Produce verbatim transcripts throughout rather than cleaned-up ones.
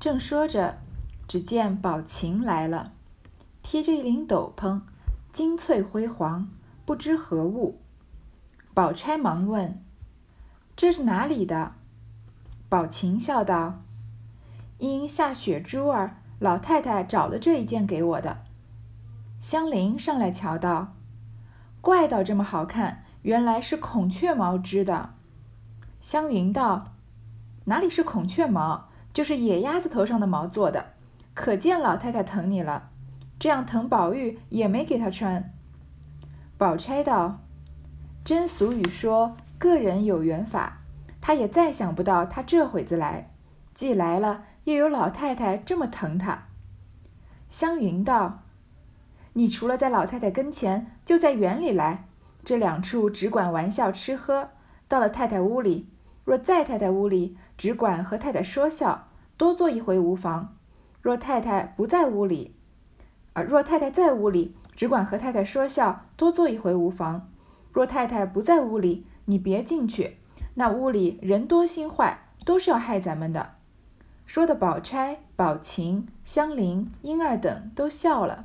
正说着，只见宝琴来了，披着一领斗篷，金翠辉煌，不知何物。宝钗忙问：“这是哪里的？”宝琴笑道：“因下雪珠儿老太太找了这一件给我的。”香菱上来瞧道：“怪道这么好看，原来是孔雀毛织的。”湘云道：“哪里是孔雀毛，就是野鸭子头上的毛做的，可见老太太疼你了，这样疼宝玉也没给她穿。”宝钗道：“真俗语说个人有缘法，她也再想不到她这会子来，既来了又有老太太这么疼她。”湘云道：“你除了在老太太跟前，就在园里来，这两处只管玩笑吃喝，到了太太屋里，若在太太屋里，只管和太太说笑，多坐一回无妨；若太太不在屋里，啊，若太太在屋里，只管和太太说笑，多坐一回无妨；若太太不在屋里，你别进去，那屋里人多心坏，都是要害咱们的。”说的宝钗、宝琴、香菱、莺儿等都笑了。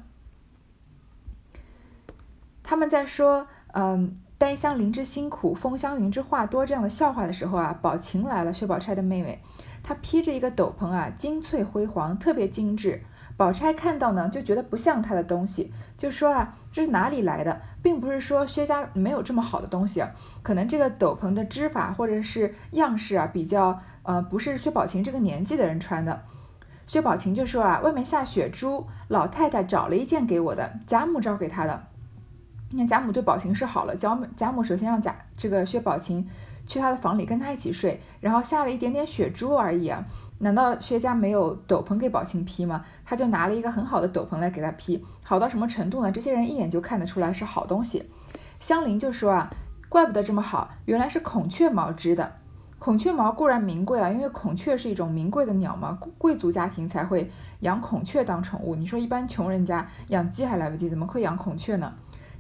他们在说，嗯。单香菱之辛苦，风湘云之话多这样的笑话的时候啊，宝琴来了，薛宝钗的妹妹，她披着一个斗篷啊，金翠辉煌，特别精致。宝钗看到呢，就觉得不像她的东西，就说啊，这是哪里来的？并不是说薛家没有这么好的东西啊，可能这个斗篷的织法或者是样式啊，比较呃不是薛宝琴这个年纪的人穿的。薛宝琴就说啊，外面下雪珠，老太太找了一件给我的，贾母找给她的。那贾母对宝琴是好了，贾母贾母首先让贾这个薛宝琴去她的房里跟她一起睡，然后下了一点点雪珠而已啊，难道薛家没有斗篷给宝琴披吗？她就拿了一个很好的斗篷来给她披，好到什么程度呢？这些人一眼就看得出来是好东西。香菱就说啊，怪不得这么好，原来是孔雀毛织的。孔雀毛固然名贵啊，因为孔雀是一种名贵的鸟嘛，贵族家庭才会养孔雀当宠物。你说一般穷人家养鸡还来不及，怎么会养孔雀呢？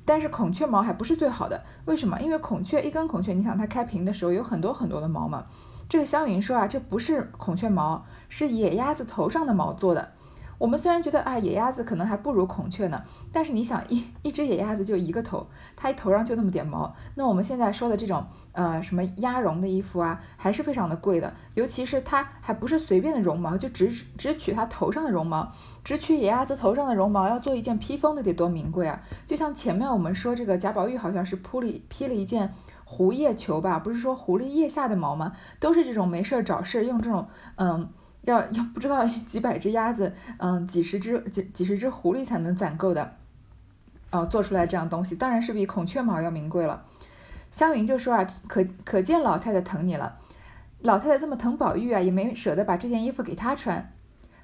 但是孔雀毛还不是最好的，为什么？因为孔雀一根孔雀，你想它开屏的时候有很多很多的毛嘛。这个湘云说啊，这不是孔雀毛，是野鸭子头上的毛做的。我们虽然觉得啊，野鸭子可能还不如孔雀呢，但是你想一一只野鸭子就一个头，它一头上就那么点毛。那我们现在说的这种呃什么鸭绒的衣服啊，还是非常的贵的，尤其是它还不是随便的绒毛，就只只取它头上的绒毛，只取野鸭子头上的绒毛，要做一件披风的得多名贵啊！就像前面我们说这个贾宝玉好像是铺了披了一件狐腋裘吧，不是说狐狸腋下的毛吗？都是这种没事找事用这种嗯。要要不知道几百只鸭子，嗯，几十只几几十只狐狸才能攒够的，呃，做出来这样东西，当然是比孔雀毛要名贵了。湘云就说啊，可可见老太太疼你了，老太太这么疼宝玉啊，也没舍得把这件衣服给她穿。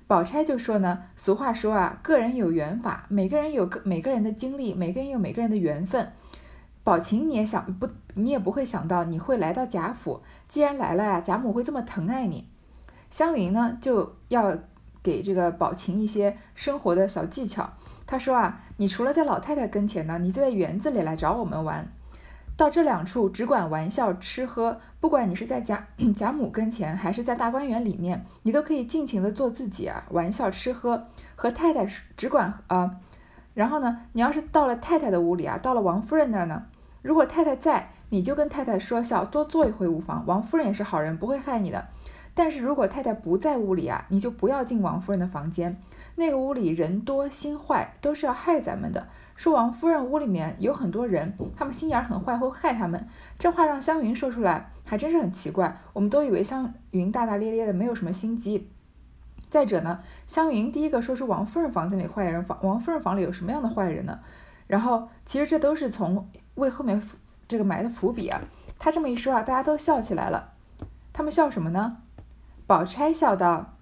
宝钗就说呢，俗话说啊，个人有缘法，每个人有个每个人的经历，每个人有每个人的缘分。宝琴你也想不，你也不会想到你会来到贾府，既然来了呀、啊，贾母会这么疼爱你。湘云呢就要给这个宝琴一些生活的小技巧，她说啊，你除了在老太太跟前呢，你就在园子里来找我们玩，到这两处只管玩笑吃喝，不管你是在贾贾母跟前还是在大观园里面，你都可以尽情的做自己啊，玩笑吃喝，和太太只管啊、呃。然后呢，你要是到了太太的屋里啊，到了王夫人那儿呢，如果太太在，你就跟太太说笑，多坐一回无妨，王夫人也是好人，不会害你的。但是如果太太不在屋里啊，你就不要进王夫人的房间，那个屋里人多心坏，都是要害咱们的。说王夫人屋里面有很多人，他们心眼很坏，会害他们。这话让湘云说出来，还真是很奇怪。我们都以为湘云大大咧咧的，没有什么心机。再者呢，湘云第一个说出王夫人房间里坏人，王夫人房里有什么样的坏人呢？然后其实这都是从为后面这个埋的伏笔啊。他这么一说啊，大家都笑起来了。他们笑什么呢？宝钗笑道：“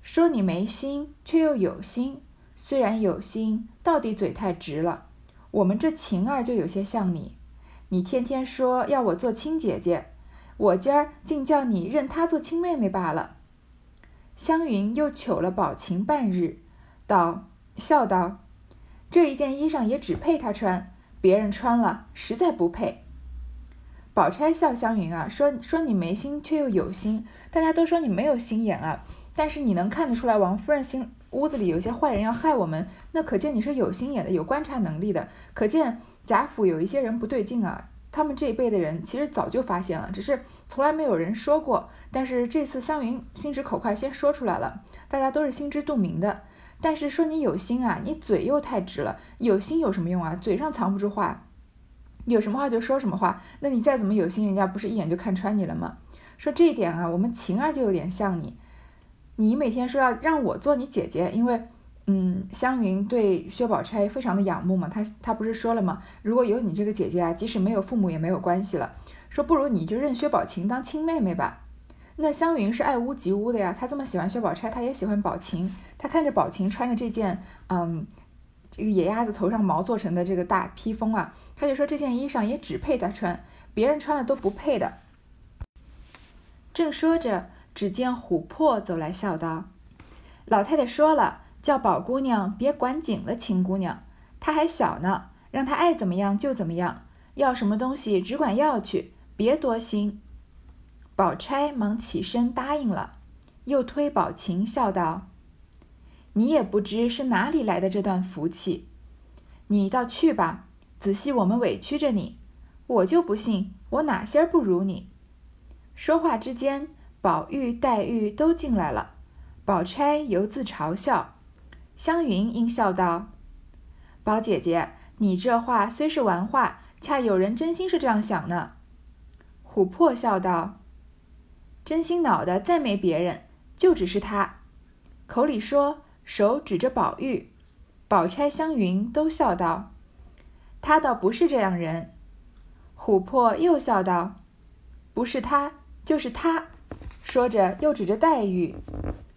说你没心，却又有心。虽然有心，到底嘴太直了。我们这晴儿就有些像你，你天天说要我做亲姐姐，我今儿竟叫你认她做亲妹妹罢了。”湘云又糗了宝琴半日，道笑道：“这一件衣裳也只配她穿，别人穿了实在不配。”宝钗笑湘云啊，说说你没心却又有心，大家都说你没有心眼啊，但是你能看得出来王夫人心屋子里有一些坏人要害我们，那可见你是有心眼的，有观察能力的。可见贾府有一些人不对劲啊，他们这一辈的人其实早就发现了，只是从来没有人说过。但是这次湘云心直口快先说出来了，大家都是心知肚明的。但是说你有心啊，你嘴又太直了，有心有什么用啊，嘴上藏不住话，有什么话就说什么话，那你再怎么有心，人家不是一眼就看穿你了吗？说这一点啊，我们晴儿就有点像你，你每天说要让我做你姐姐，因为嗯，湘云对薛宝钗非常的仰慕嘛，她她不是说了吗？如果有你这个姐姐啊，即使没有父母也没有关系了，说不如你就认薛宝琴当亲妹妹吧。那湘云是爱屋及乌的呀，她这么喜欢薛宝钗，她也喜欢宝琴。她看着宝琴穿着这件嗯，这个野鸭子头上毛做成的这个大披风啊，她就说这件衣裳也只配她穿，别人穿了都不配的。正说着，只见琥珀走来笑道：“老太太说了，叫宝姑娘别管紧了秦姑娘，她还小呢，让她爱怎么样就怎么样，要什么东西只管要去，别多心。”宝钗忙起身答应了，又推宝琴笑道：“你也不知是哪里来的这段福气，你倒去吧，仔细我们委屈着你，我就不信我哪些不如你。”说话之间，宝玉、黛玉都进来了，宝钗犹自嘲笑，湘云应笑道：“宝姐姐，你这话虽是玩话，恰有人真心是这样想呢。”琥珀笑道：“真心恼的再没别人，就只是他。”口里说，手指着宝玉。宝钗、湘云都笑道：“他倒不是这样人。”琥珀又笑道：“不是他，就是他。”说着又指着黛玉，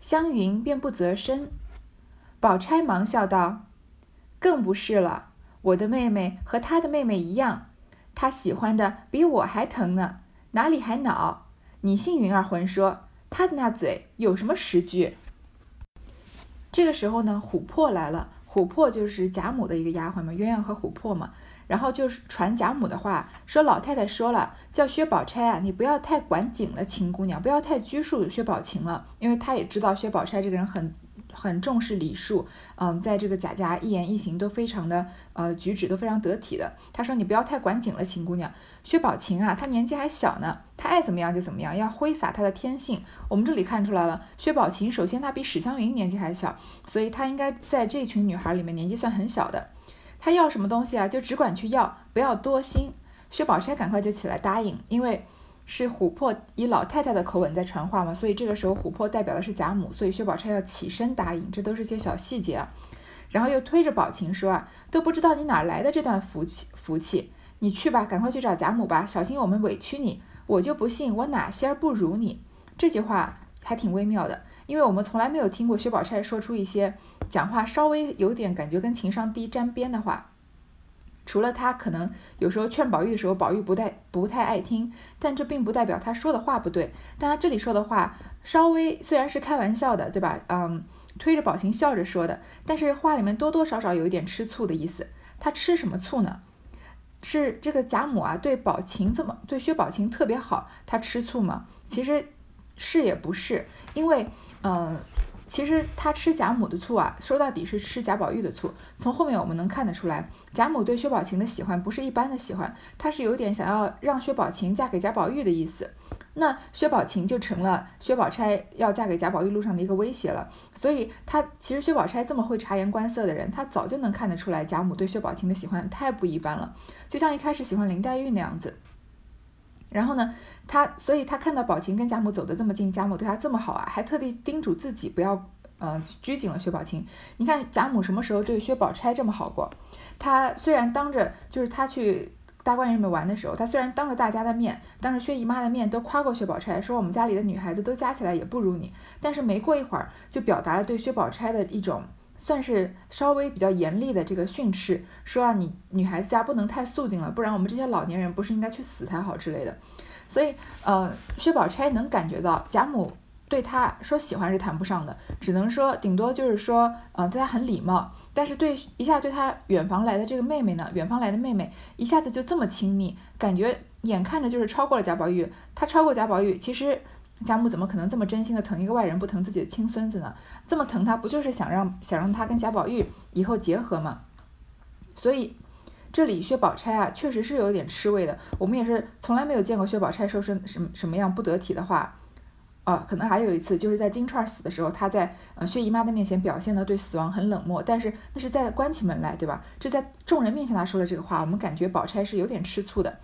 湘云便不择声。宝钗忙笑道：“更不是了，我的妹妹和她的妹妹一样，她喜欢的比我还疼呢，哪里还恼？你信云儿魂说，她的那嘴有什么实据？”这个时候呢，琥珀来了，琥珀就是贾母的一个丫鬟嘛，鸳鸯和琥珀嘛。然后就是传贾母的话，说老太太说了，叫薛宝钗啊，你不要太管紧了秦姑娘，不要太拘束薛宝琴了，因为她也知道薛宝钗这个人很很重视礼数，嗯，在这个贾家一言一行都非常的呃举止都非常得体的。她说你不要太管紧了秦姑娘，薛宝琴啊，她年纪还小呢，她爱怎么样就怎么样，要挥洒她的天性。我们这里看出来了，薛宝琴首先她比史湘云年纪还小，所以她应该在这群女孩里面年纪算很小的。他要什么东西啊，就只管去要，不要多心。薛宝钗赶快就起来答应，因为是琥珀以老太太的口吻在传话嘛，所以这个时候琥珀代表的是贾母，所以薛宝钗要起身答应，这都是些小细节啊。然后又推着宝琴说啊，都不知道你哪来的这段福气，福气，你去吧，赶快去找贾母吧，小心我们委屈你，我就不信我哪些不如你。这句话还挺微妙的，因为我们从来没有听过薛宝钗说出一些讲话稍微有点感觉跟情商低沾边的话，除了她可能有时候劝宝玉的时候，宝玉不太不太爱听，但这并不代表她说的话不对。但她这里说的话稍微虽然是开玩笑的，对吧？嗯，推着宝琴笑着说的，但是话里面多多少少有一点吃醋的意思。她吃什么醋呢？是这个贾母啊对宝琴这么对薛宝琴特别好，她吃醋吗？其实是也不是，因为嗯，其实他吃贾母的醋啊，说到底是吃贾宝玉的醋。从后面我们能看得出来，贾母对薛宝琴的喜欢不是一般的喜欢，他是有点想要让薛宝琴嫁给贾宝玉的意思。那薛宝琴就成了薛宝钗要嫁给贾宝玉路上的一个威胁了。所以他其实薛宝钗这么会察言观色的人，他早就能看得出来贾母对薛宝琴的喜欢太不一般了，就像一开始喜欢林黛玉那样子。然后呢，他所以他看到宝琴跟贾母走得这么近，贾母对他这么好啊，还特地叮嘱自己不要呃拘谨了薛宝琴。你看贾母什么时候对薛宝钗这么好过？他虽然当着就是他去大观园里面玩的时候，他虽然当着大家的面，当着薛姨妈的面都夸过薛宝钗，说我们家里的女孩子都加起来也不如你，但是没过一会儿就表达了对薛宝钗的一种算是稍微比较严厉的这个训斥，说啊你女孩子家不能太肃静了，不然我们这些老年人不是应该去死才好之类的。所以呃，薛宝钗能感觉到贾母对她说喜欢是谈不上的，只能说顶多就是说呃，对她很礼貌，但是对一下对她远房来的这个妹妹呢，远房来的妹妹一下子就这么亲密，感觉眼看着就是超过了贾宝玉。她超过贾宝玉其实家木怎么可能这么真心的疼一个外人，不疼自己的亲孙子呢？这么疼他，不就是想让想让他跟贾宝玉以后结合吗？所以这里薛宝钗啊，确实是有点吃味的。我们也是从来没有见过薛宝钗说是什么什么样不得体的话。啊，可能还有一次，就是在金钏死的时候，她在呃薛姨妈的面前表现的对死亡很冷漠，但是那是在关起门来，对吧？这在众人面前她说了这个话，我们感觉宝钗是有点吃醋的。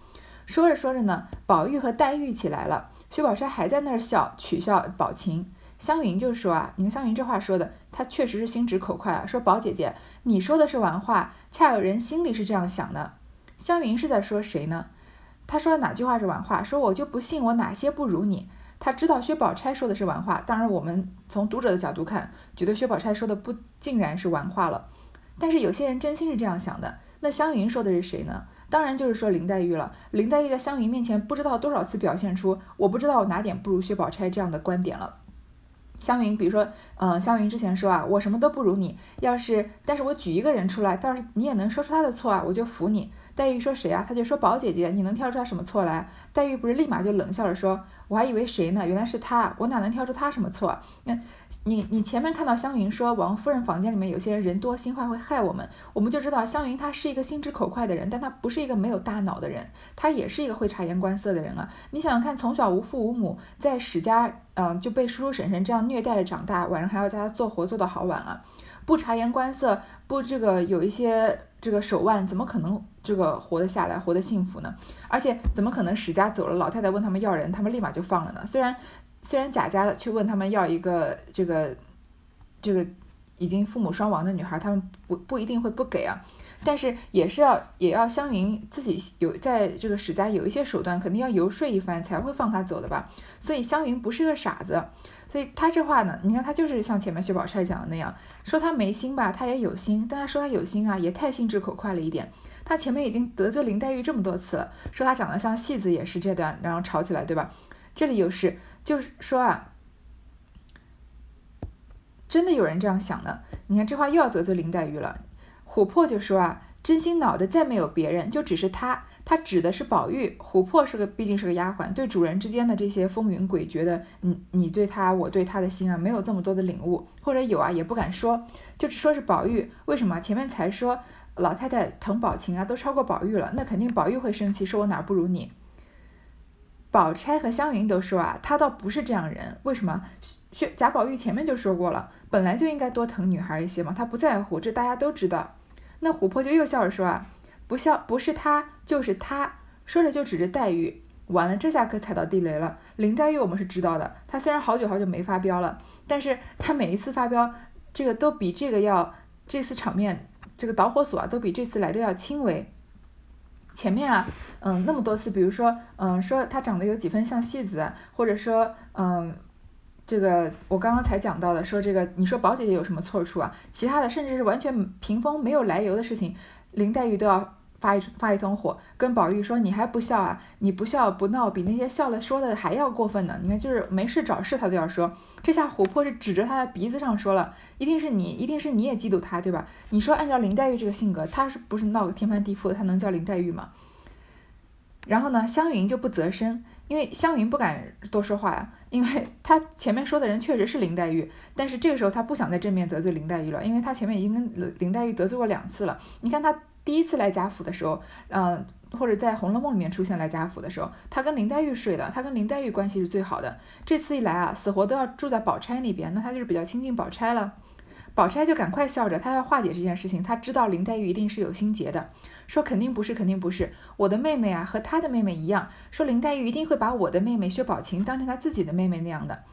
说着说着呢，宝玉和黛玉一起来了，薛宝钗还在那儿笑取笑宝琴。湘云就说啊，你看湘云这话说的，她确实是心直口快啊，说宝姐姐，你说的是玩话，恰有人心里是这样想的。湘云是在说谁呢？她说哪句话是玩话？说我就不信我哪些不如你。他知道薛宝钗说的是玩话，当然我们从读者的角度看，觉得薛宝钗说的不竟然是玩话了，但是有些人真心是这样想的。那湘云说的是谁呢？当然就是说林黛玉了。林黛玉在湘云面前不知道多少次表现出我不知道我哪点不如薛宝钗这样的观点了。湘云比如说呃，湘云之前说啊，我什么都不如你，要是但是我举一个人出来，倒是你也能说出他的错啊，我就服你。黛玉说谁啊？她就说宝姐姐，你能挑出她什么错来？黛玉不是立马就冷笑着说，我还以为谁呢，原来是她，我哪能挑出她什么错？那你你前面看到湘云说王夫人房间里面有些人人多心坏会害我们，我们就知道湘云她是一个心直口快的人，但她不是一个没有大脑的人，她也是一个会察言观色的人啊。你想想看，从小无父无母，在史家嗯、呃、就被叔叔婶婶这样虐待着长大，晚上还要叫她做活做到好晚啊，不察言观色，不这个有一些这个手腕，怎么可能这个活得下来，活得幸福呢？而且怎么可能史家走了，老太太问他们要人，他们立马就放了呢？虽然虽然贾家去问他们要一个这个这个已经父母双亡的女孩，他们不不一定会不给啊，但是也是要也要湘云自己有在这个史家有一些手段，肯定要游说一番才会放她走的吧。所以湘云不是个傻子，所以她这话呢，你看她就是像前面薛宝钗讲的那样，说她没心吧，她也有心，但她说她有心啊，也太心直口快了一点。她前面已经得罪林黛玉这么多次了，说她长得像戏子也是这段，然后吵起来，对吧？这里又是就是说啊，真的有人这样想的。你看这话又要得罪林黛玉了。琥珀就说啊，真心脑的再没有别人，就只是她。她指的是宝玉。琥珀是个毕竟是个丫鬟，对主人之间的这些风云诡谲的，你你对她我对她的心啊，没有这么多的领悟，或者有啊也不敢说，就只说是宝玉。为什么前面才说老太太疼宝琴啊，都超过宝玉了，那肯定宝玉会生气，说我哪不如你。宝钗和湘云都说啊，她倒不是这样人。为什么？薛贾宝玉前面就说过了，本来就应该多疼女孩一些嘛，她不在乎，这大家都知道。那琥珀就又笑着说啊，不笑不是她就是她，说着就指着黛玉。完了，这下可踩到地雷了。林黛玉我们是知道的，她虽然好久好久没发飙了，但是她每一次发飙，这个都比这个要这次场面这个导火索啊，都比这次来的要轻微。前面啊，嗯，那么多次，比如说，嗯，说她长得有几分像戏子，或者说，嗯，这个我刚刚才讲到的，说这个你说宝姐姐有什么错处啊？其他的甚至是完全屏风没有来由的事情，林黛玉都要发一发一通火，跟宝玉说你还不笑啊？你不笑不闹，比那些笑了说的还要过分呢。你看，就是没事找事，她都要说。这下琥珀是指着她的鼻子上说了，一定是你，一定是你也嫉妒她，对吧？你说按照林黛玉这个性格，她是不是闹个天翻地覆的？她能叫林黛玉吗？然后呢，湘云就不择声，因为湘云不敢多说话呀，因为她前面说的人确实是林黛玉，但是这个时候她不想再正面得罪林黛玉了，因为她前面已经跟林黛玉得罪过两次了。你看她第一次来贾府的时候，嗯、呃。或者在《红楼梦》里面出现来贾府的时候，他跟林黛玉睡的，他跟林黛玉关系是最好的。这次一来啊，死活都要住在宝钗那边，那他就是比较亲近宝钗了。宝钗就赶快笑着，她要化解这件事情，她知道林黛玉一定是有心结的，说肯定不是，肯定不是，我的妹妹啊和她的妹妹一样，说林黛玉一定会把我的妹妹薛宝琴当成她自己的妹妹那样的，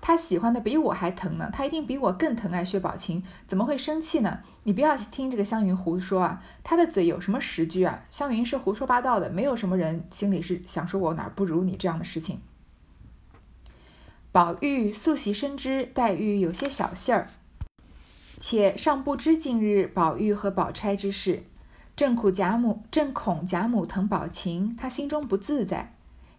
她喜欢的比我还疼呢，她一定比我更疼爱薛宝琴，怎么会生气呢？你不要听这个湘云胡说啊，她的嘴有什么实据啊？湘云是胡说八道的，没有什么人心里是想说我哪不如你这样的事情。宝玉素习深知黛玉有些小性儿，且尚不知近日宝玉和宝钗之事，正恐贾母正恐贾母疼宝琴，她心中不自在。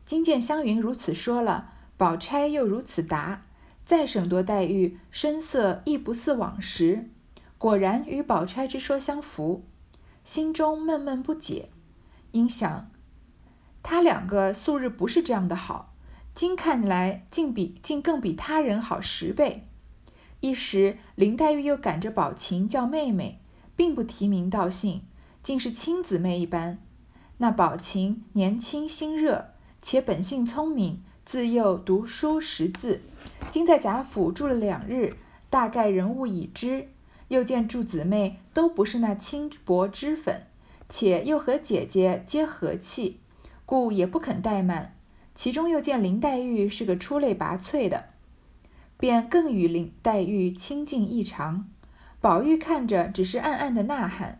今见湘云如此说了，宝钗又如此答。再审夺黛玉，声色亦不似往时，果然与宝钗之说相符，心中闷闷不解，因想他两个素日不是这样的好，今看来竟比竟更比他人好十倍。一时林黛玉又赶着宝琴叫妹妹，并不提名道姓，竟是亲姊妹一般。那宝琴年轻心热，且本性聪明，自幼读书识字，今在贾府住了两日，大概人物已知，又见诸姊妹都不是那轻薄脂粉，且又和姐姐皆和气，故也不肯怠慢。其中又见林黛玉是个出类拔萃的，便更与林黛玉亲近异常。宝玉看着只是暗暗的呐喊。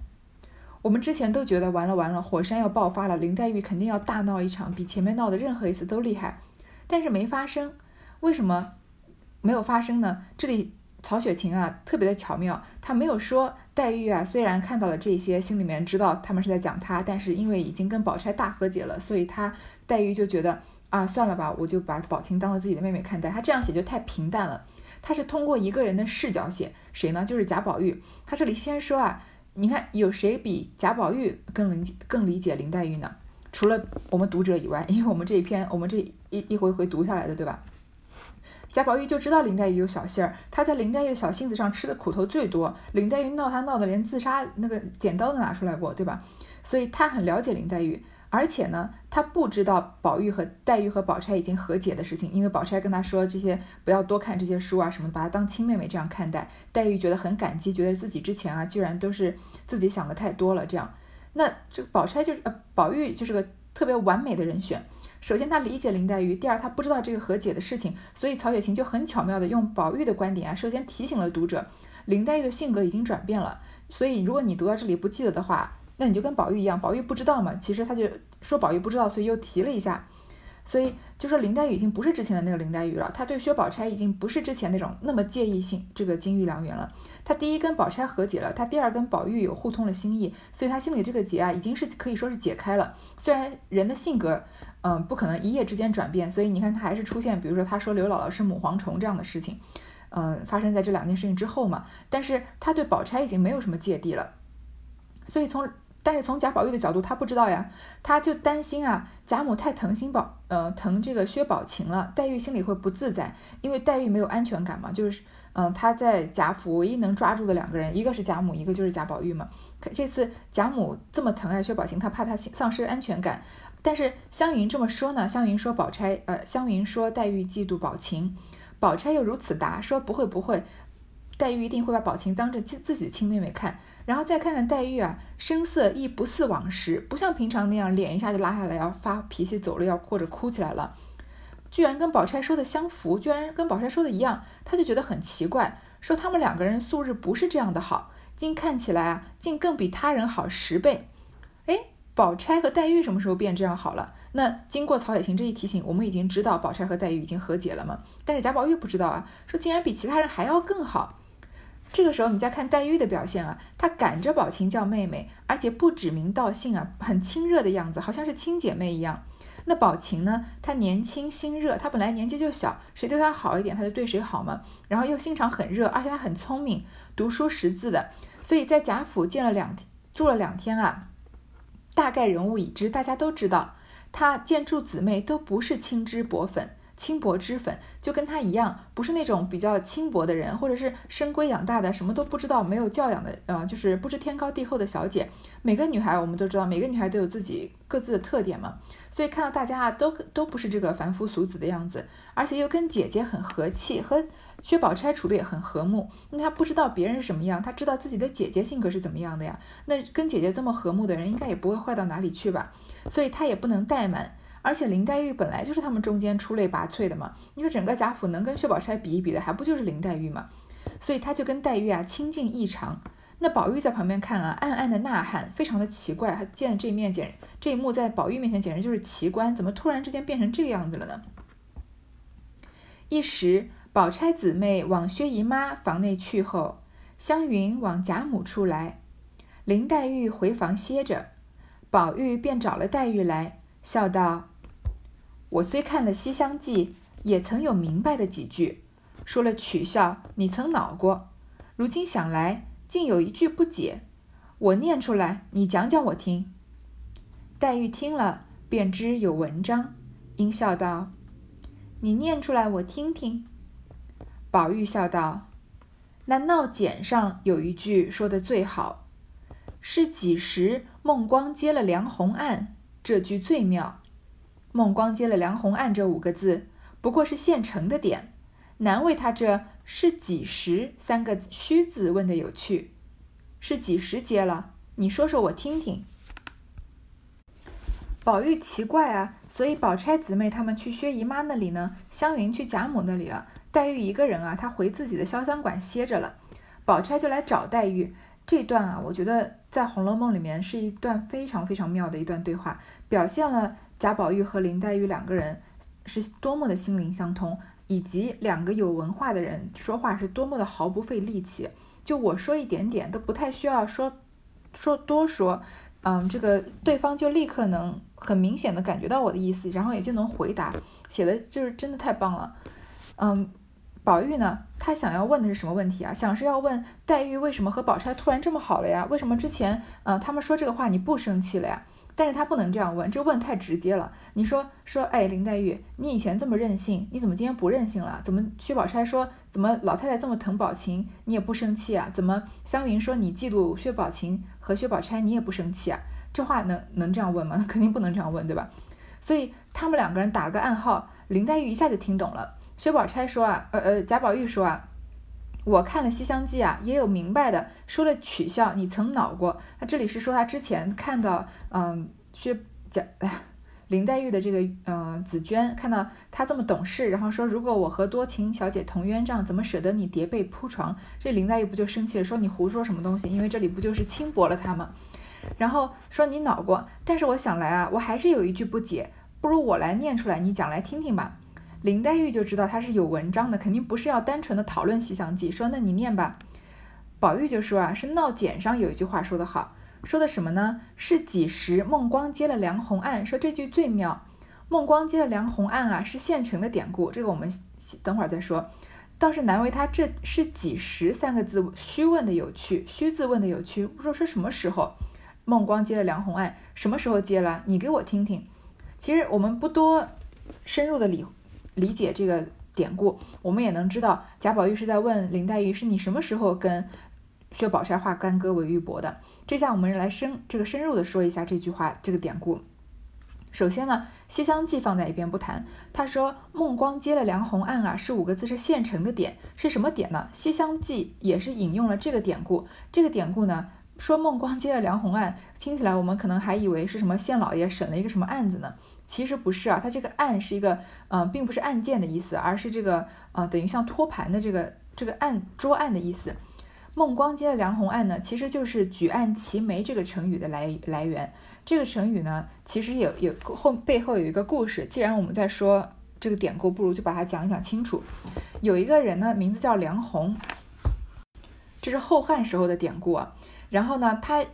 我们之前都觉得完了完了，火山要爆发了，林黛玉肯定要大闹一场，比前面闹的任何一次都厉害，但是没发生。为什么没有发生呢？这里曹雪芹啊特别的巧妙，他没有说黛玉啊虽然看到了这些，心里面知道他们是在讲他，但是因为已经跟宝钗大和解了，所以他黛玉就觉得啊算了吧，我就把宝琴当做自己的妹妹看待。他这样写就太平淡了，他是通过一个人的视角写，谁呢？就是贾宝玉。他这里先说啊，你看有谁比贾宝玉更理更理解林黛玉呢？除了我们读者以外，因为我们这一篇我们这一一回回读下来的，对吧？贾宝玉就知道林黛玉有小性儿，他在林黛玉的小性子上吃的苦头最多，林黛玉闹他闹的连自杀那个剪刀都拿出来过，对吧？所以他很了解林黛玉。而且呢，他不知道宝玉和黛玉和宝钗已经和解的事情，因为宝钗跟他说这些不要多看这些书啊什么，把她当亲妹妹这样看待。黛玉觉得很感激，觉得自己之前啊居然都是自己想的太多了这样。那这个宝钗就是呃宝玉就是个特别完美的人选。首先他理解林黛玉，第二他不知道这个和解的事情，所以曹雪芹就很巧妙的用宝玉的观点啊，首先提醒了读者林黛玉的性格已经转变了。所以如果你读到这里不记得的话，那你就跟宝玉一样，宝玉不知道嘛，其实他就说宝玉不知道，所以又提了一下，所以就说林黛玉已经不是之前的那个林黛玉了，她对薛宝钗已经不是之前那种那么介意性这个金玉良缘了。她第一跟宝钗和解了，她第二跟宝玉有互通了心意，所以她心里这个结啊已经是可以说是解开了。虽然人的性格嗯、呃、不可能一夜之间转变，所以你看她还是出现比如说她说刘姥姥是母蝗虫这样的事情，嗯、呃、发生在这两件事情之后嘛，但是她对宝钗已经没有什么芥蒂了。所以从但是从贾宝玉的角度，他不知道呀，他就担心啊，贾母太疼心宝，呃，疼这个薛宝琴了，黛玉心里会不自在，因为黛玉没有安全感嘛，就是，嗯、呃，他在贾府唯一能抓住的两个人，一个是贾母，一个就是贾宝玉嘛。可这次贾母这么疼爱薛宝琴，他怕他丧失安全感。但是湘云这么说呢，湘云说宝钗，呃，湘云说黛玉嫉妒宝琴，宝钗又如此答说不会不会。黛玉一定会把宝琴当着自己的亲妹妹看，然后再看看黛玉啊，声色亦不似往时，不像平常那样脸一下就拉下来要发脾气走了要或者哭起来了，居然跟宝钗说的相符，居然跟宝钗说的一样，她就觉得很奇怪，说他们两个人素日不是这样的好，今看起来啊，竟更比他人好十倍。哎，宝钗和黛玉什么时候变这样好了？那经过曹雪芹这一提醒，我们已经知道宝钗和黛玉已经和解了嘛，但是贾宝玉不知道啊，说竟然比其他人还要更好。这个时候你再看黛玉的表现啊，她赶着宝琴叫妹妹，而且不指名道姓啊，很亲热的样子，好像是亲姐妹一样。那宝琴呢，她年轻心热，她本来年纪就小，谁对她好一点她就对谁好嘛，然后又心肠很热，而且她很聪明，读书识字的，所以在贾府见了两住了两天啊，大概人物已知，大家都知道她见诸姊妹都不是青脂薄粉轻薄脂粉，就跟他一样，不是那种比较轻薄的人，或者是生龟养大的什么都不知道没有教养的呃，就是不知天高地厚的小姐。每个女孩我们都知道，每个女孩都有自己各自的特点嘛，所以看到大家都都不是这个凡夫俗子的样子，而且又跟姐姐很和气，和薛宝钗处的也很和睦。那她不知道别人是什么样，她知道自己的姐姐性格是怎么样的呀，那跟姐姐这么和睦的人应该也不会坏到哪里去吧，所以她也不能怠慢。而且林黛玉本来就是他们中间出类拔萃的嘛，你说整个贾府能跟薛宝钗比一比的还不就是林黛玉嘛，所以她就跟黛玉啊亲近异常。那宝玉在旁边看啊，暗暗的呐喊，非常的奇怪，他见这面简这一幕在宝玉面前简直就是奇观，怎么突然之间变成这个样子了呢？一时宝钗姊妹往薛姨妈房内去后，湘云往贾母处来，林黛玉回房歇着，宝玉便找了黛玉来，笑道：我虽看了《西厢记》，也曾有明白的几句，说了取笑，你曾恼过，如今想来，竟有一句不解，我念出来，你讲讲我听。黛玉听了，便知有文章，因笑道：你念出来我听听。”宝玉笑道：“那闹简上有一句说的最好，是几时孟光接了梁鸿案，这句最妙。孟光接了梁鸿案这五个字，不过是现成的点，难为他这是几时三个虚字问的有趣。是几时接了？你说说我听听。”宝玉奇怪啊，所以宝钗姊妹他们去薛姨妈那里呢，湘云去贾母那里了，黛玉一个人啊，她回自己的潇湘馆歇着了。宝钗就来找黛玉。这段啊，我觉得在《红楼梦》里面是一段非常非常妙的一段对话，表现了贾宝玉和林黛玉两个人是多么的心灵相通，以及两个有文化的人说话是多么的毫不费力气。就我说一点点都不太需要说说多说，嗯，这个对方就立刻能很明显的感觉到我的意思，然后也就能回答，写的就是真的太棒了。嗯，宝玉呢，他想要问的是什么问题啊？想是要问黛玉为什么和宝钗突然这么好了呀？为什么之前呃他们说这个话你不生气了呀？但是他不能这样问，这问太直接了。你说说，哎，林黛玉，你以前这么任性，你怎么今天不任性了？怎么薛宝钗说怎么老太太这么疼宝琴，你也不生气啊？怎么湘云说你嫉妒薛宝琴和薛宝钗，你也不生气啊？这话能能这样问吗？肯定不能这样问，对吧？所以他们两个人打了个暗号，林黛玉一下就听懂了。薛宝钗说啊，呃呃，贾宝玉说啊，我看了《西厢记》啊，也有明白的，说了取笑，你曾恼过。他这里是说他之前看到，嗯，薛贾林黛玉的这个，嗯，紫娟看到她这么懂事，然后说如果我和多情小姐同冤账，怎么舍得你叠被铺床？这林黛玉不就生气了，说你胡说什么东西？因为这里不就是轻薄了她吗？然后说你恼过，但是我想来啊，我还是有一句不解，不如我来念出来，你讲来听听吧。林黛玉就知道他是有文章的，肯定不是要单纯的讨论《西厢记》，说那你念吧。宝玉就说啊，是闹简上有一句话说得好，说的什么呢？是几时孟光接了梁鸿案，说这句最妙。孟光接了梁鸿案啊，是现成的典故，这个我们等会儿再说。倒是难为他这是几时三个字虚问的有趣，虚字问的有趣，不说是什么时候孟光接了梁鸿案，什么时候接了？你给我听听。其实我们不多深入的理理解这个典故，我们也能知道贾宝玉是在问林黛玉，是你什么时候跟薛宝钗化干戈为玉帛的。这下我们来深这个深入的说一下这句话，这个典故。首先呢，西厢记放在一边不谈，他说孟光接了梁鸿案啊，是五个字，是现成的点。是什么点呢？西厢记也是引用了这个典故。这个典故呢，说孟光接了梁鸿案，听起来我们可能还以为是什么县老爷审了一个什么案子呢，其实不是啊，它这个案是一个，呃，并不是案件的意思，而是这个，呃，等于像托盘的这个这个案桌案的意思。孟光接了梁鸿案呢，其实就是举案齐眉这个成语的来来源。这个成语呢，其实也有后背后有一个故事。既然我们在说这个典故，不如就把它讲一讲清楚。有一个人呢，名字叫梁鸿，这是后汉时候的典故啊。然后呢，他。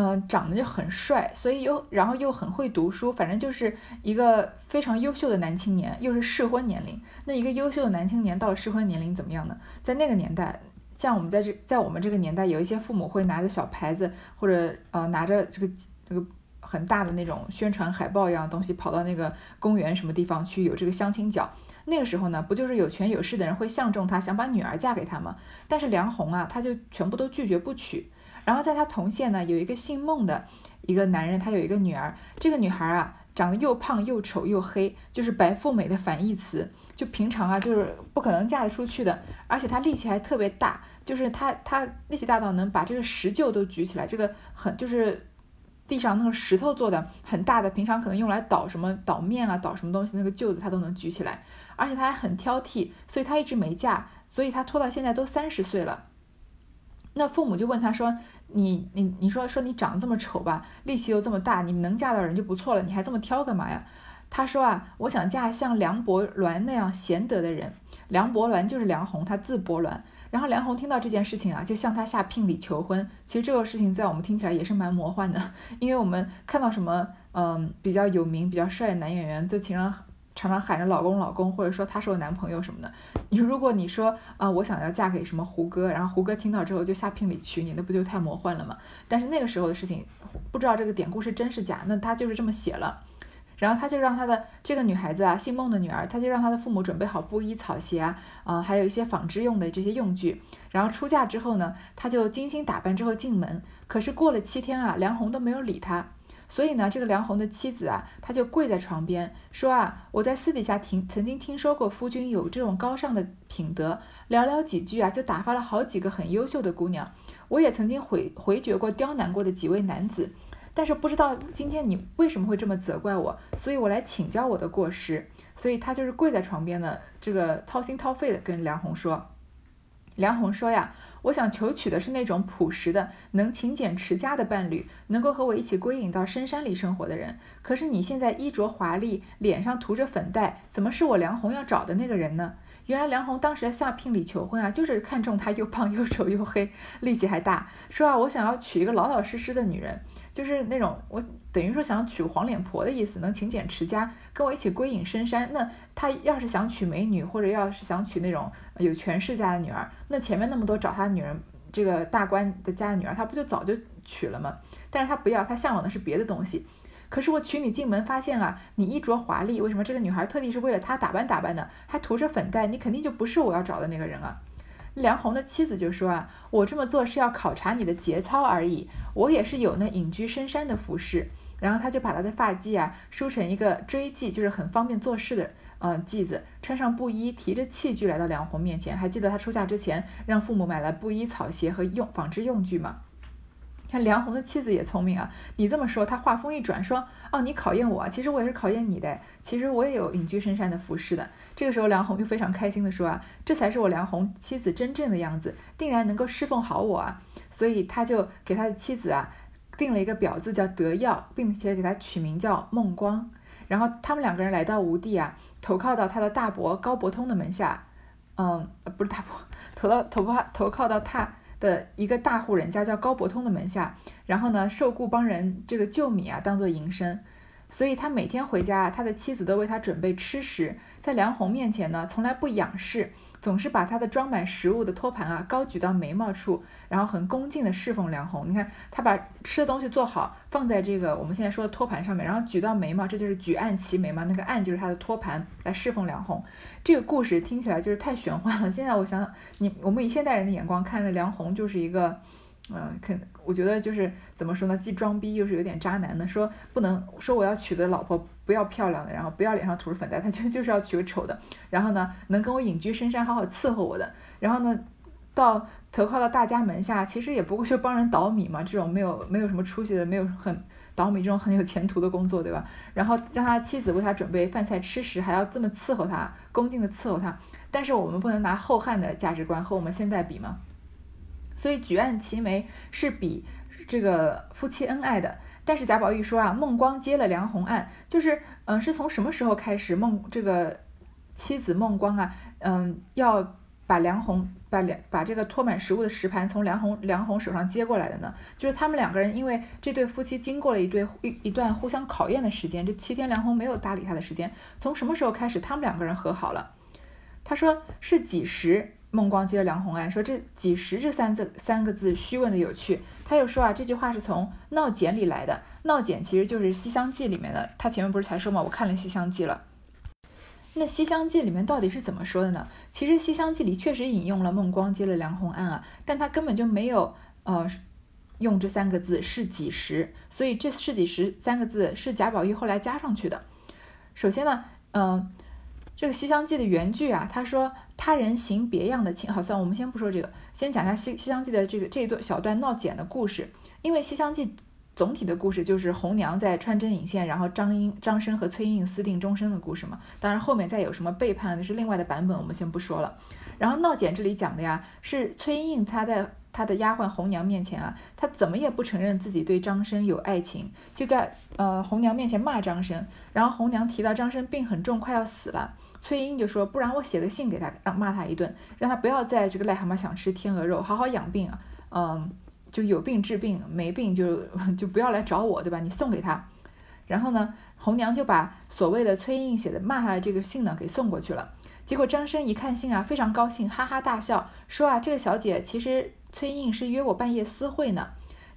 嗯，长得就很帅，所以又然后又很会读书，反正就是一个非常优秀的男青年，又是适婚年龄。那一个优秀的男青年到了适婚年龄怎么样呢？在那个年代，像我们在这在我们这个年代，有一些父母会拿着小牌子，或者呃拿着这个这个很大的那种宣传海报一样的东西，跑到那个公园什么地方去有这个相亲角。那个时候呢，不就是有权有势的人会相中他，想把女儿嫁给他吗？但是梁鸿啊，他就全部都拒绝不娶。然后在他同县呢，有一个姓孟的一个男人，他有一个女儿。这个女孩啊，长得又胖又丑又黑，就是白富美的反义词。就平常啊，就是不可能嫁得出去的。而且她力气还特别大，就是她她力气大到能把这个石臼都举起来，这个很就是地上那个石头做的很大的，平常可能用来捣什么捣面啊、捣什么东西那个臼子，她都能举起来。而且她还很挑剔，所以她一直没嫁，所以她拖到现在都三十岁了。那父母就问他说：“你你你说说你长得这么丑吧，力气又这么大，你能嫁到人就不错了，你还这么挑干嘛呀？”他说啊：“我想嫁像梁伯鸾那样贤德的人。”梁伯鸾就是梁鸿，他字伯鸾。然后梁鸿听到这件事情啊，就向他下聘礼求婚。其实这个事情在我们听起来也是蛮魔幻的，因为我们看到什么嗯、呃、比较有名、比较帅的男演员，就经常。常常喊着老公老公，或者说他是我男朋友什么的。你如果你说啊、呃，我想要嫁给什么胡歌，然后胡歌听到之后就下聘礼娶你，那不就太魔幻了吗？但是那个时候的事情，不知道这个典故是真是假，那他就是这么写了。然后他就让他的这个女孩子啊，姓孟的女儿，他就让他的父母准备好布衣、草鞋啊，呃，还有一些纺织用的这些用具。然后出嫁之后呢，他就精心打扮之后进门。可是过了七天啊，梁红都没有理他。所以呢，这个梁红的妻子啊，她就跪在床边说啊，我在私底下听曾经听说过夫君有这种高尚的品德，寥寥几句啊，就打发了好几个很优秀的姑娘。我也曾经回回绝过、刁难过的几位男子，但是不知道今天你为什么会这么责怪我，所以我来请教我的过失。所以他就是跪在床边的，这个掏心掏肺的跟梁红说。梁红说呀，我想求娶的是那种朴实的、能勤俭持家的伴侣，能够和我一起归隐到深山里生活的人。可是你现在衣着华丽，脸上涂着粉黛，怎么是我梁红要找的那个人呢？原来梁红当时下聘礼求婚啊，就是看中他又胖又丑又黑，力气还大，说啊，我想要娶一个老老实实的女人，就是那种我等于说想娶黄脸婆的意思，能勤俭持家，跟我一起归隐深山。那他要是想娶美女，或者要是想娶那种有权势家的女儿，那前面那么多找他女人，这个大官的家的女儿，他不就早就娶了吗？但是他不要，他向往的是别的东西。可是我娶你进门发现啊，你衣着华丽，为什么这个女孩特地是为了他打扮打扮的，还涂着粉黛，你肯定就不是我要找的那个人啊。梁红的妻子就说啊，我这么做是要考察你的节操而已，我也是有那隐居深山的服饰。然后他就把他的发髻啊梳成一个锥髻，就是很方便做事的呃髻子，穿上布衣，提着器具来到梁红面前。还记得他出嫁之前让父母买了布衣、草鞋和用纺织用具吗？看梁红的妻子也聪明啊，你这么说，他话锋一转说，哦，你考验我啊，其实我也是考验你的，其实我也有隐居深山的服饰的。这个时候梁红就非常开心的说啊，这才是我梁红妻子真正的样子，定然能够侍奉好我啊。所以他就给他的妻子啊定了一个表字叫德耀，并且给他取名叫孟光。然后他们两个人来到吴地啊，投靠到他的大伯高伯通的门下，嗯，不是大伯，投到投靠投靠到他的一个大户人家叫高伯通的门下，然后呢受雇帮人这个救米啊当做营生。所以他每天回家，他的妻子都为他准备吃食，在梁红面前呢从来不仰视，总是把他的装满食物的托盘啊高举到眉毛处，然后很恭敬的侍奉梁红。你看他把吃的东西做好放在这个我们现在说的托盘上面，然后举到眉毛，这就是举案齐眉嘛，那个案就是他的托盘，来侍奉梁红。这个故事听起来就是太玄幻了，现在我想想，你我们以现代人的眼光看的梁红就是一个嗯，肯我觉得就是怎么说呢，既装逼又是有点渣男的，说不能说我要娶的老婆不要漂亮的，然后不要脸上涂着粉黛，他就就是要娶个丑的，然后呢能跟我隐居深山好好伺候我的，然后呢到投靠到大家门下，其实也不过就帮人捣米嘛，这种没有没有什么出息的，没有很捣米这种很有前途的工作，对吧？然后让他妻子为他准备饭菜吃食，还要这么伺候他，恭敬的伺候他。但是我们不能拿后汉的价值观和我们现在比嘛。所以举案齐眉是比这个夫妻恩爱的。但是贾宝玉说啊，孟光接了梁红案，就是嗯、呃，是从什么时候开始孟这个妻子孟光啊，嗯，要把梁红把梁把这个托满食物的食盘从梁红梁红手上接过来的呢？就是他们两个人因为这对夫妻经过了一对一一段互相考验的时间，这七天梁红没有搭理他的时间，从什么时候开始他们两个人和好了？他说是几时？孟光接着梁红案说，这几时这三字三个字虚问的有趣。他又说啊，这句话是从闹简里来的，闹简其实就是西厢记里面的，他前面不是才说嘛，我看了西厢记了。那西厢记里面到底是怎么说的呢？其实西厢记里确实引用了孟光接了梁红案啊，但他根本就没有呃用这三个字是几时，所以这是几时三个字是贾宝玉后来加上去的。首先呢嗯、呃这个《西厢记》的原句啊，他说他人行别样的情，好，算我们先不说这个，先讲一下西《西厢记》的这个这一段小段闹简的故事。因为《西厢记》总体的故事就是红娘在穿针引线，然后张英、张生和崔莺莺私定终身的故事嘛。当然后面再有什么背叛，就是另外的版本，我们先不说了。然后闹简这里讲的呀，是崔莺莺她在她的丫鬟红娘面前啊，她怎么也不承认自己对张生有爱情，就在呃红娘面前骂张生。然后红娘提到张生病很重，快要死了。崔莺就说，不然我写个信给他，让骂他一顿，让他不要再这个癞蛤蟆想吃天鹅肉，好好养病啊，嗯，就有病治病，没病就就不要来找我，对吧？你送给他。然后呢，红娘就把所谓的崔莺写的骂他的这个信呢给送过去了。结果张生一看信啊，非常高兴，哈哈大笑，说啊，这个小姐其实崔莺是约我半夜私会呢。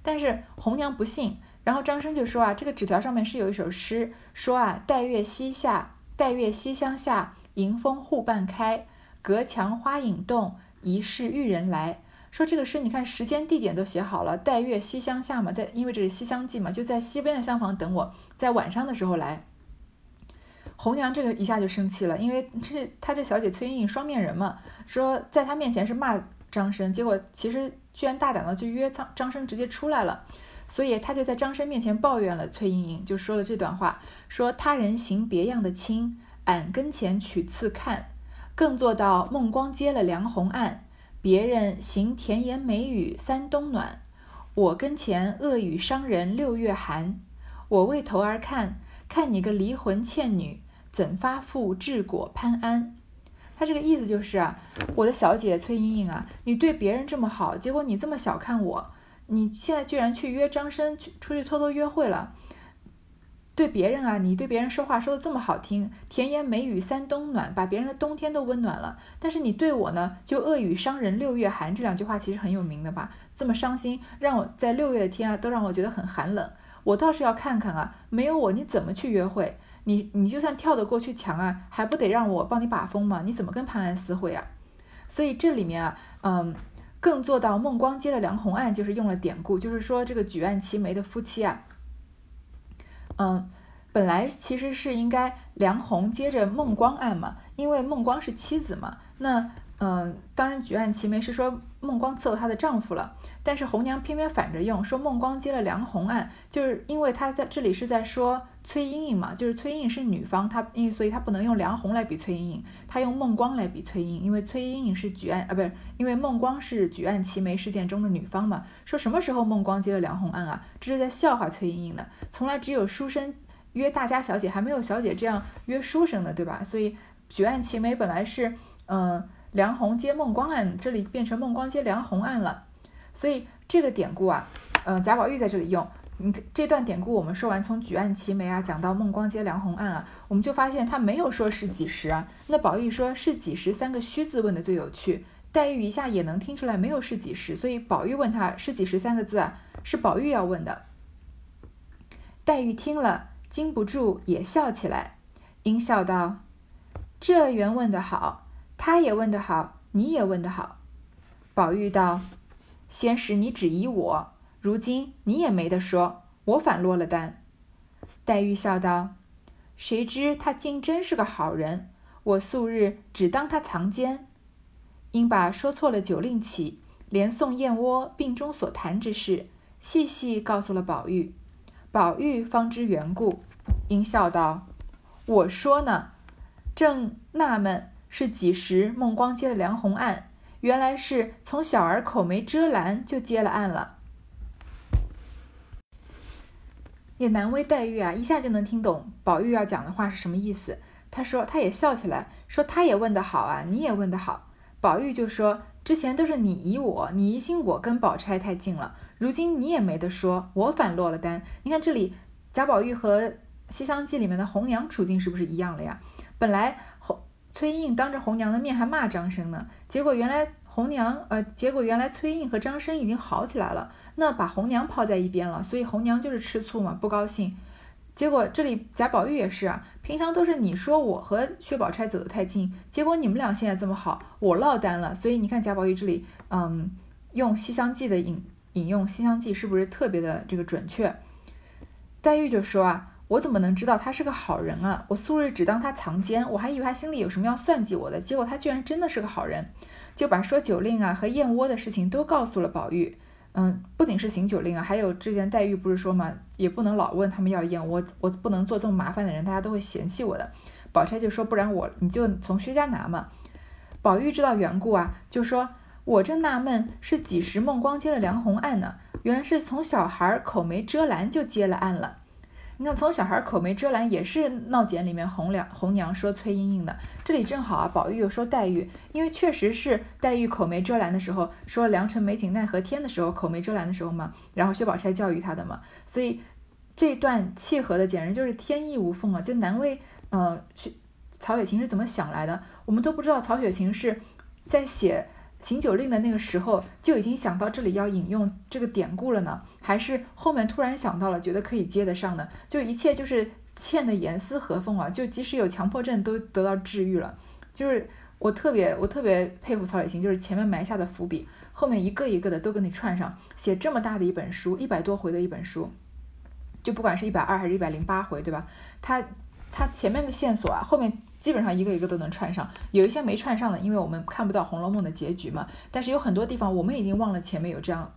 但是红娘不信，然后张生就说啊，这个纸条上面是有一首诗，说啊，待月西下，待月西厢下，迎风户半开，隔墙花影动，疑是玉人来。说这个诗，你看时间地点都写好了，待月西厢下嘛，在因为这是西厢记嘛，就在西边的厢房等我，在晚上的时候来。红娘这个一下就生气了，因为这她这小姐崔莺莺双面人嘛，说在她面前是骂张生，结果其实居然大胆的就约张张生直接出来了。所以他就在张生面前抱怨了崔莺莺，就说了这段话，说他人行别样的亲，俺跟前取次看，更做到梦光接了梁红岸，别人行甜言美语三冬暖，我跟前恶语伤人六月寒，我为头儿看，看你个离魂倩女，怎发复治果潘安。他这个意思就是啊，我的小姐崔莺莺啊，你对别人这么好，结果你这么小看我，你现在居然去约张生去出去偷偷约会了，对别人啊，你对别人说话说的这么好听，甜言美语三冬暖，把别人的冬天都温暖了，但是你对我呢，就恶语伤人六月寒，这两句话其实很有名的吧，这么伤心，让我在六月的天啊，都让我觉得很寒冷。我倒是要看看啊，没有我你怎么去约会，你你就算跳得过去墙啊，还不得让我帮你把风吗？你怎么跟潘安私会啊？所以这里面啊，嗯。更做到孟光接了梁红案，就是用了典故，就是说这个举案齐眉的夫妻啊，嗯，本来其实是应该梁红接着孟光案嘛，因为孟光是妻子嘛，那嗯，当然举案齐眉是说孟光伺候她的丈夫了，但是红娘偏偏反着用，说孟光接了梁红案，就是因为她在这里是在说崔莺莺嘛，就是崔莺莺是女方，她因所以她不能用梁红来比崔莺莺，她用孟光来比崔莺莺，因为崔莺莺是举案啊，不是，因为孟光是举案齐眉事件中的女方嘛。说什么时候孟光接了梁红案啊？这是在笑话崔莺莺呢。从来只有书生约大家小姐，还没有小姐这样约书生的，对吧？所以举案齐眉本来是嗯、呃、梁红接孟光案，这里变成孟光接梁红案了。所以这个典故啊，嗯、呃，贾宝玉在这里用。你这段典故我们说完，从举案齐眉啊讲到孟光接梁红案啊，我们就发现他没有说是几时啊。那宝玉说是几时三个虚字问的最有趣，黛玉一下也能听出来没有是几时，所以宝玉问他是几时三个字啊，是宝玉要问的。黛玉听了禁不住也笑起来，因笑道：这原问得好，他也问得好，你也问得好。宝玉道：先时你只疑我，如今你也没得说，我反落了单。黛玉笑道：谁知他竟真是个好人，我素日只当他藏奸。因把说错了酒令起，连送燕窝病中所谈之事，细细告诉了宝玉。宝玉方知缘故，因笑道：我说呢，正纳闷是几时孟光接了梁红案，原来是从小儿口没遮拦就接了案了。也难为黛玉啊，一下就能听懂宝玉要讲的话是什么意思。他说他也笑起来，说他也问得好啊，你也问得好。宝玉就说之前都是你疑我，你疑心我跟宝钗太近了，如今你也没得说，我反落了单。你看这里贾宝玉和《西厢记》里面的红娘处境是不是一样了呀？本来红崔莺莺当着红娘的面还骂张生呢，结果原来红娘呃，结果原来崔莺和张生已经好起来了，那把红娘抛在一边了，所以红娘就是吃醋嘛，不高兴。结果这里贾宝玉也是啊，平常都是你说我和薛宝钗走得太近，结果你们俩现在这么好，我落单了。所以你看贾宝玉这里，嗯，用《西厢记》的引引用《西厢记》是不是特别的这个准确？黛玉就说啊，我怎么能知道他是个好人啊？我素日只当他藏奸，我还以为他心里有什么要算计我的，结果他居然真的是个好人。就把说酒令啊和燕窝的事情都告诉了宝玉，嗯，不仅是行酒令啊，还有之前黛玉不是说嘛，也不能老问他们要燕窝，我不能做这么麻烦的人，大家都会嫌弃我的。宝钗就说不然我你就从薛家拿嘛。宝玉知道缘故啊，就说我正纳闷是几时孟光接了梁红案呢，原来是从小孩口没遮拦就接了案了。你看从小孩口没遮拦也是闹简里面红娘红娘说崔莺莺的，这里正好啊，宝玉又说黛玉，因为确实是黛玉口没遮拦的时候说良辰美景奈何天的时候，口没遮拦的时候嘛，然后薛宝钗教育她的嘛，所以这段契合的简直就是天衣无缝啊，就难为呃，曹雪芹是怎么想来的，我们都不知道曹雪芹是在写秦九令的那个时候就已经想到这里要引用这个典故了呢，还是后面突然想到了觉得可以接得上呢？就一切就是欠的严丝合缝啊，就即使有强迫症都得到治愈了。就是我特别我特别佩服曹雪芹，就是前面埋下的伏笔后面一个一个的都跟你串上，写这么大的一本书，一百多回的一本书，就不管是一百二还是一百零八回，对吧，他他前面的线索啊后面基本上一个一个都能串上，有一些没串上的，因为我们看不到《红楼梦》的结局嘛，但是有很多地方我们已经忘了前面有这样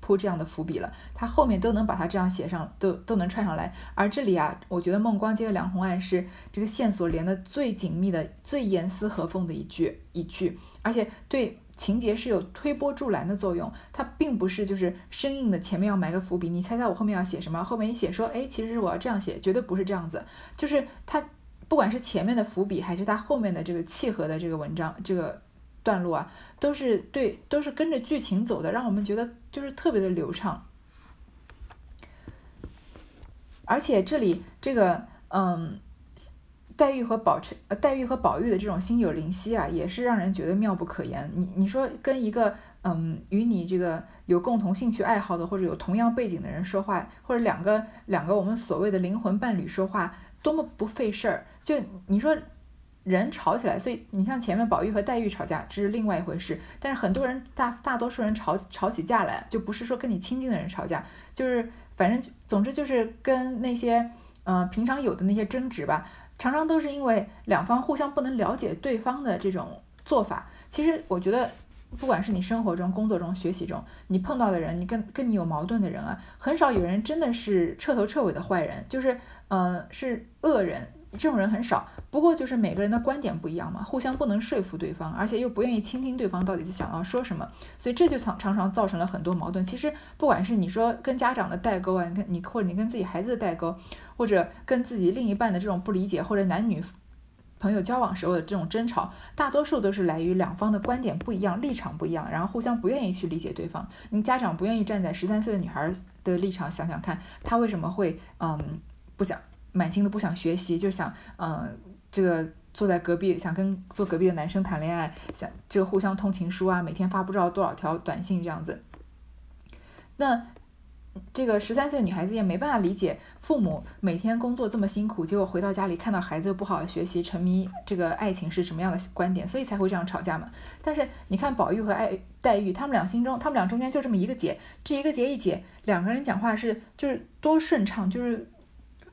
铺这样的伏笔了，他后面都能把它这样写上，都都能串上来。而这里啊，我觉得孟光接梁红案是这个线索连的最紧密的、最严丝合缝的一句一句，而且对情节是有推波助澜的作用，它并不是就是生硬的前面要埋个伏笔，你猜猜我后面要写什么，后面一写说哎，其实我要这样写，绝对不是这样子，就是它不管是前面的伏笔还是它后面的这个契合的这个文章这个段落啊，都是对都是跟着剧情走的，让我们觉得就是特别的流畅。而且这里这个嗯黛玉和宝钗、黛玉和宝玉的这种心有灵犀啊，也是让人觉得妙不可言。你你说跟一个嗯与你这个有共同兴趣爱好的或者有同样背景的人说话，或者两个两个我们所谓的灵魂伴侣说话，多么不费事儿！就你说人吵起来，所以你像前面宝玉和黛玉吵架，这是另外一回事。但是很多人大大多数人吵吵起架来，就不是说跟你亲近的人吵架，就是反正总之就是跟那些嗯、呃、平常有的那些争执吧。常常都是因为两方互相不能了解对方的这种做法。其实我觉得不管是你生活中工作中学习中你碰到的人，你跟跟你有矛盾的人啊，很少有人真的是彻头彻尾的坏人，就是呃是恶人，这种人很少。不过就是每个人的观点不一样嘛，互相不能说服对方，而且又不愿意倾听对方到底想要说什么，所以这就常常造成了很多矛盾。其实不管是你说跟家长的代沟啊，你跟你或者你跟自己孩子的代沟，或者跟自己另一半的这种不理解，或者男女朋友交往时候的这种争吵，大多数都是来于两方的观点不一样，立场不一样，然后互相不愿意去理解对方。你家长不愿意站在十三岁的女孩的立场想想看，她为什么会嗯不想满心的不想学习，就想嗯、呃，这个坐在隔壁想跟坐隔壁的男生谈恋爱，想这个互相通情书啊，每天发不知道多少条短信这样子。那这个十三岁女孩子也没办法理解，父母每天工作这么辛苦，结果回到家里看到孩子不好好学习，沉迷这个爱情是什么样的观点，所以才会这样吵架嘛。但是你看宝玉和爱黛玉，他们俩心中他们俩中间就这么一个结，这一个结一解，两个人讲话是就是多顺畅，就是。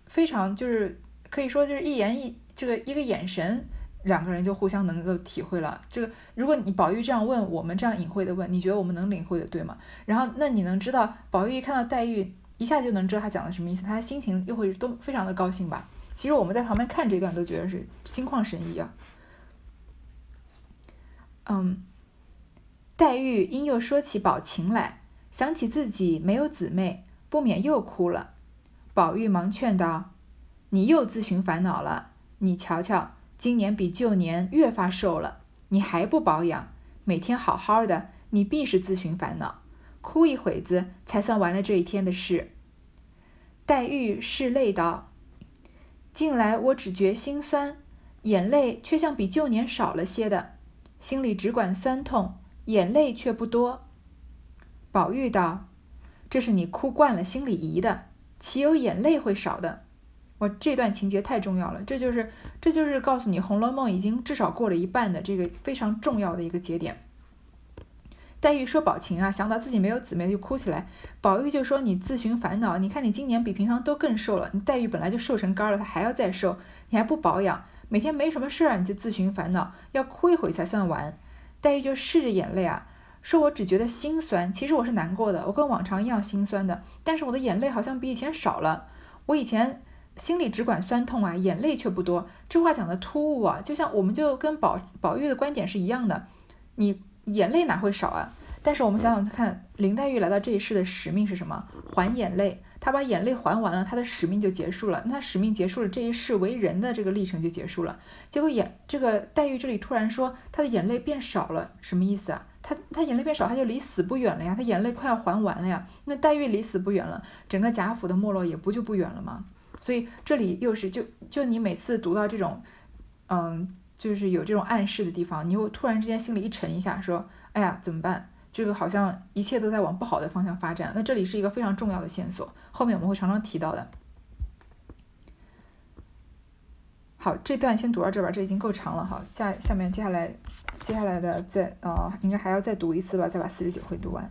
非常就是可以说就是一言一这个一个眼神，两个人就互相能够体会了。这个如果你宝玉这样问我们这样隐晦的问，你觉得我们能领会的对吗？然后那你能知道宝玉一看到黛玉一下就能知道他讲的什么意思，他心情又会都非常的高兴吧。其实我们在旁边看这段都觉得是心旷神怡啊。嗯，黛玉因又说起宝琴来，想起自己没有姊妹，不免又哭了。宝玉忙劝道：“你又自寻烦恼了，你瞧瞧，今年比旧年越发瘦了，你还不保养，每天好好的，你必是自寻烦恼，哭一会子才算完了这一天的事。”黛玉拭泪道：“近来我只觉心酸，眼泪却像比旧年少了些的，心里只管酸痛，眼泪却不多。”宝玉道：“这是你哭惯了，心里疑的。”岂有眼泪会少的？我这段情节太重要了，这就是这就是告诉你《红楼梦》已经至少过了一半的这个非常重要的一个节点。黛玉说宝琴啊，想到自己没有姊妹就哭起来，宝玉就说你自寻烦恼，你看你今年比平常都更瘦了，你黛玉本来就瘦成干了，她还要再瘦，你还不保养，每天没什么事啊你就自寻烦恼，要哭一会才算完。黛玉就拭着眼泪啊。说我只觉得心酸，其实我是难过的，我跟往常一样心酸的，但是我的眼泪好像比以前少了。我以前心里只管酸痛啊，眼泪却不多。这话讲的突兀啊，就像我们就跟宝宝玉的观点是一样的，你眼泪哪会少啊？但是我们想想看，林黛玉来到这一世的使命是什么？还眼泪。她把眼泪还完了，她的使命就结束了。那她使命结束了，这一世为人的这个历程就结束了。结果眼这个黛玉这里突然说她的眼泪变少了，什么意思啊？她她眼泪变少，她就离死不远了呀，她眼泪快要还完了呀。那黛玉离死不远了，整个贾府的没落也不就不远了吗？所以这里又是就就你每次读到这种，嗯，就是有这种暗示的地方，你又突然之间心里一沉一下说，说哎呀怎么办，这个好像一切都在往不好的方向发展。那这里是一个非常重要的线索，后面我们会常常提到的。好，这段先读到这边，这已经够长了。好，下下面接下来接下来的再呃应该还要再读一次吧，再把四十九回读完。